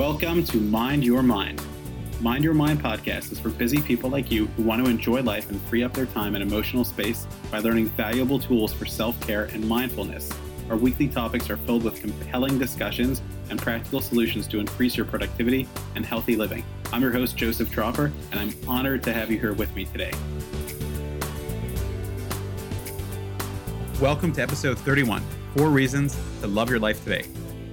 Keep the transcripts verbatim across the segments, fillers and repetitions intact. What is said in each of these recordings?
Welcome to Mind Your Mind. Mind Your Mind podcast is for busy people like you who want to enjoy life and free up their time and emotional space by learning valuable tools for self-care and mindfulness. Our weekly topics are filled with compelling discussions and practical solutions to increase your productivity and healthy living. I'm your host, Joseph Tropper, and I'm honored to have you here with me today. Welcome to episode thirty-one, Four Reasons to Love Your Life Today.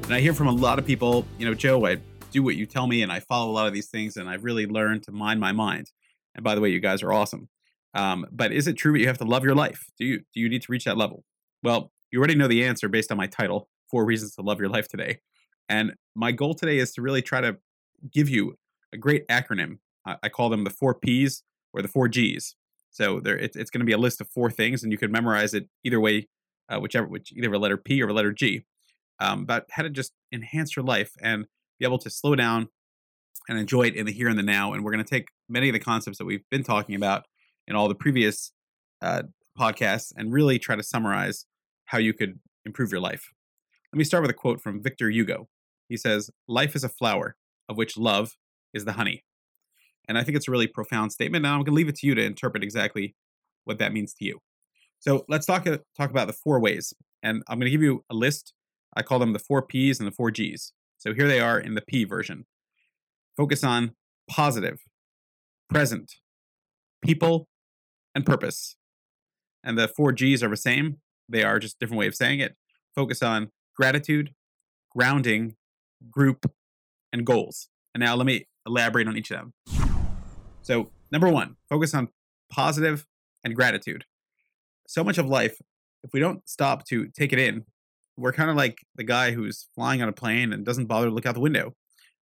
And I hear from a lot of people, you know, Joe, I do what you tell me and I follow a lot of these things and I've really learned to mind my mind. And by the way, you guys are awesome. Um, but is it true that you have to love your life? Do you do you need to reach that level? Well, you already know the answer based on my title, Four Reasons to Love Your Life Today. And my goal today is to really try to give you a great acronym. I, I call them the four P's or the four G's. So there, it, it's going to be a list of four things and you can memorize it either way, uh, whichever, which either a letter P or a letter G. Um, about how to just enhance your life and be able to slow down and enjoy it in the here and the now. And we're going to take many of the concepts that we've been talking about in all the previous uh, podcasts and really try to summarize how you could improve your life. Let me start with a quote from Victor Hugo. He says, "Life is a flower of which love is the honey." And I think it's a really profound statement. Now I'm going to leave it to you to interpret exactly what that means to you. So let's talk, uh, talk about the four ways. And I'm going to give you a list. I call them the four P's and the four G's. So here they are in the P version. Focus on positive, present, people, and purpose. And the four G's are the same. They are just a different way of saying it. Focus on gratitude, grounding, group, and goals. And now let me elaborate on each of them. So number one, focus on positive and gratitude. So much of life, if we don't stop to take it in, we're kind of like the guy who's flying on a plane and doesn't bother to look out the window.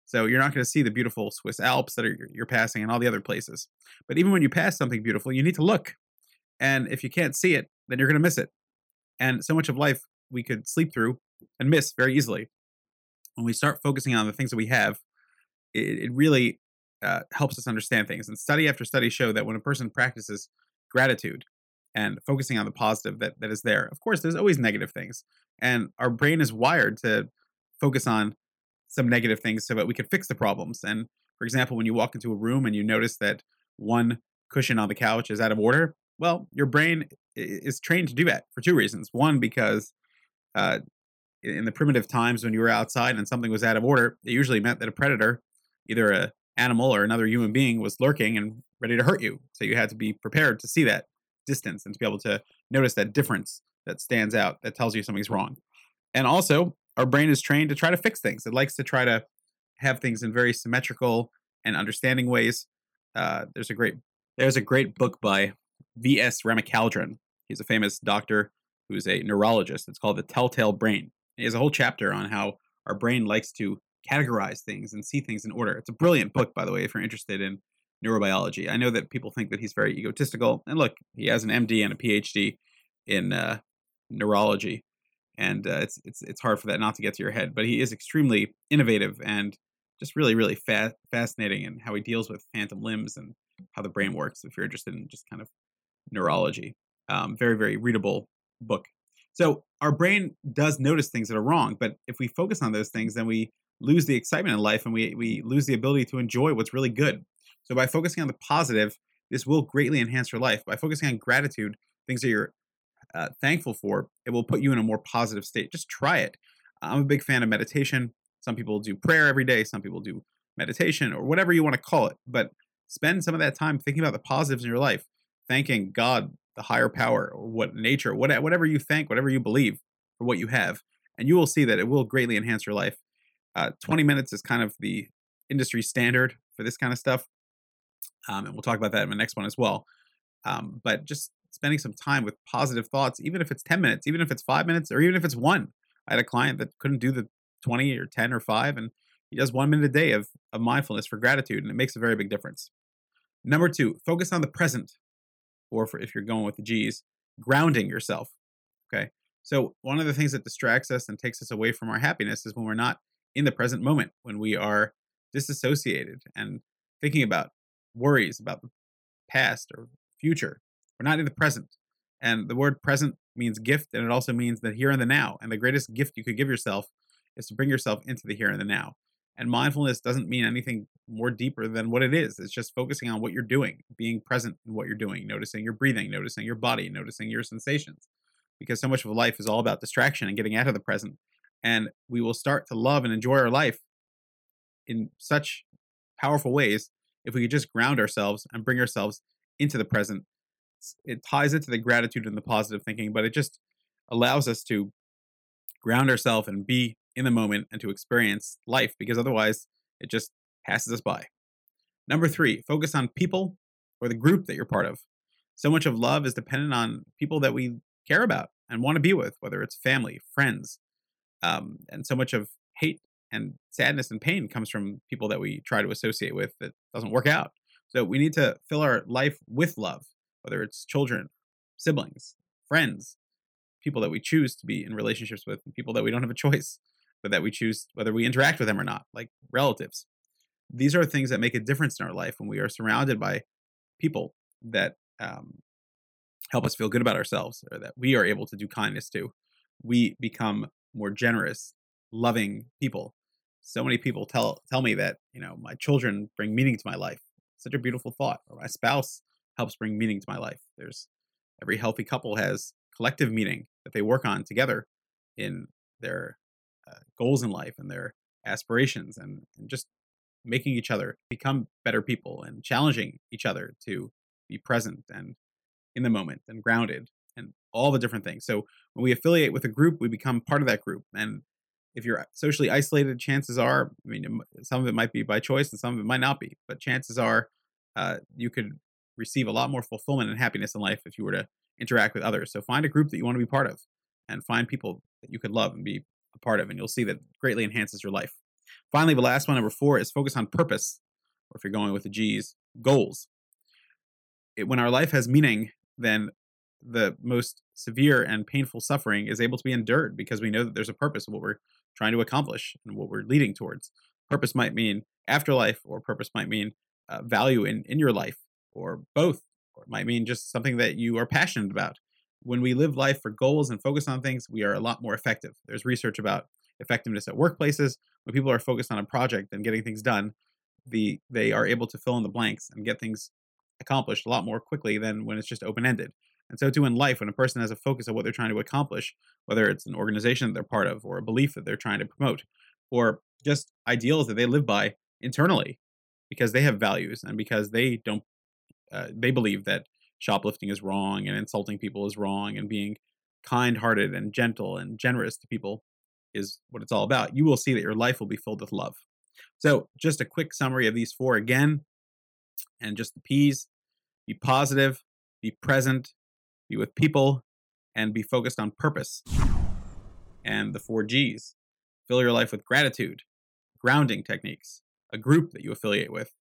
So you're not going to see the beautiful Swiss Alps that are, you're passing and all the other places. But even when you pass something beautiful, you need to look. And if you can't see it, then you're going to miss it. And so much of life we could sleep through and miss very easily. When we start focusing on the things that we have, it, it really uh, helps us understand things. And study after study show that when a person practices gratitude and focusing on the positive that, that is there. Of course, there's always negative things. And our brain is wired to focus on some negative things so that we can fix the problems. And for example, when you walk into a room and you notice that one cushion on the couch is out of order, well, your brain is trained to do that for two reasons. One, because uh, in the primitive times when you were outside and something was out of order, it usually meant that a predator, either an animal or another human being, was lurking and ready to hurt you. So you had to be prepared to see that distance and to be able to notice that difference that stands out, that tells you something's wrong. And also, our brain is trained to try to fix things. It likes to try to have things in very symmetrical and understanding ways. Uh, there's a great there's a great book by V S Ramachandran. He's a famous doctor who's a neurologist. It's called The Telltale Brain. He has a whole chapter on how our brain likes to categorize things and see things in order. It's a brilliant book, by the way, if you're interested in neurobiology. I know that people think that he's very egotistical. And look, he has an M D and a P H D in uh, neurology. And uh, it's it's it's hard for that not to get to your head. But he is extremely innovative and just really, really fa- fascinating in how he deals with phantom limbs and how the brain works, if you're interested in just kind of neurology. Um, very, very readable book. So our brain does notice things that are wrong. But if we focus on those things, then we lose the excitement in life and we we lose the ability to enjoy what's really good. So by focusing on the positive, this will greatly enhance your life. By focusing on gratitude, things that you're uh, thankful for, it will put you in a more positive state. Just try it. I'm a big fan of meditation. Some people do prayer every day. Some people do meditation or whatever you want to call it. But spend some of that time thinking about the positives in your life, thanking God, the higher power, or what nature, whatever you thank, whatever you believe for what you have. And you will see that it will greatly enhance your life. Uh, twenty minutes is kind of the industry standard for this kind of stuff. Um, and we'll talk about that in the next one as well. Um, but just spending some time with positive thoughts, even if it's ten minutes, even if it's five minutes, or even if it's one. I had a client that couldn't do the twenty or ten or five, and he does one minute a day of, of mindfulness for gratitude, and it makes a very big difference. Number two, focus on the present, or for, if you're going with the G's, grounding yourself. Okay. So one of the things that distracts us and takes us away from our happiness is when we're not in the present moment, when we are disassociated and thinking about worries about the past or future. We're not in the present. And the word present means gift, and it also means the here and the now. And the greatest gift you could give yourself is to bring yourself into the here and the now. And mindfulness doesn't mean anything more deeper than what it is. It's just focusing on what you're doing, being present in what you're doing, noticing your breathing, noticing your body, noticing your sensations. Because so much of life is all about distraction and getting out of the present. And we will start to love and enjoy our life in such powerful ways if we could just ground ourselves and bring ourselves into the present. It ties into the gratitude and the positive thinking, but it just allows us to ground ourselves and be in the moment and to experience life, because otherwise it just passes us by. Number three, focus on people or the group that you're part of. So much of love is dependent on people that we care about and want to be with, whether it's family, friends, um, and so much of hate and sadness and pain comes from people that we try to associate with that doesn't work out. So we need to fill our life with love, whether it's children, siblings, friends, people that we choose to be in relationships with, and people that we don't have a choice, but that we choose whether we interact with them or not, like relatives. These are things that make a difference in our life when we are surrounded by people that um, help us feel good about ourselves, or that we are able to do kindness to. We become more generous, loving people. So many people tell tell me that, you know, my children bring meaning to my life. Such a beautiful thought. Or my spouse helps bring meaning to my life. There's every healthy couple has collective meaning that they work on together in their uh, goals in life and their aspirations, and, and just making each other become better people and challenging each other to be present and in the moment and grounded and all the different things. So when we affiliate with a group, we become part of that group. And if you're socially isolated, chances are, I mean, some of it might be by choice and some of it might not be, but chances are uh, you could receive a lot more fulfillment and happiness in life if you were to interact with others. So find a group that you want to be part of and find people that you could love and be a part of, and you'll see that greatly enhances your life. Finally, the last one, number four, is focus on purpose, or if you're going with the G's, goals. It, when our life has meaning, then the most severe and painful suffering is able to be endured because we know that there's a purpose of what we're trying to accomplish and what we're leading towards. Purpose might mean afterlife, or purpose might mean uh, value in, in your life, or both. Or it might mean just something that you are passionate about. When we live life for goals and focus on things, we are a lot more effective. There's research about effectiveness at workplaces. When people are focused on a project and getting things done, the they are able to fill in the blanks and get things accomplished a lot more quickly than when it's just open-ended. And so too in life, when a person has a focus on what they're trying to accomplish, whether it's an organization that they're part of, or a belief that they're trying to promote, or just ideals that they live by internally because they have values and because they don't uh, they believe that shoplifting is wrong and insulting people is wrong and being kind-hearted and gentle and generous to people is what it's all about, you will see that your life will be filled with love. So just a quick summary of these four again, and just the P's: be positive, be present, be with people, and be focused on purpose. And the four G's: fill your life with gratitude, grounding techniques, a group that you affiliate with,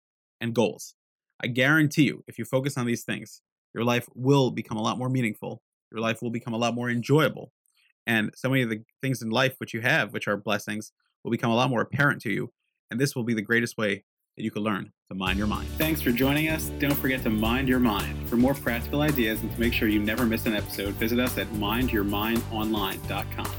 and goals. I guarantee you, if you focus on these things, your life will become a lot more meaningful. Your life will become a lot more enjoyable. And so many of the things in life which you have, which are blessings, will become a lot more apparent to you. And this will be the greatest way that you can learn to mind your mind. Thanks for joining us. Don't forget to mind your mind. For more practical ideas and to make sure you never miss an episode, visit us at mind your mind online dot com.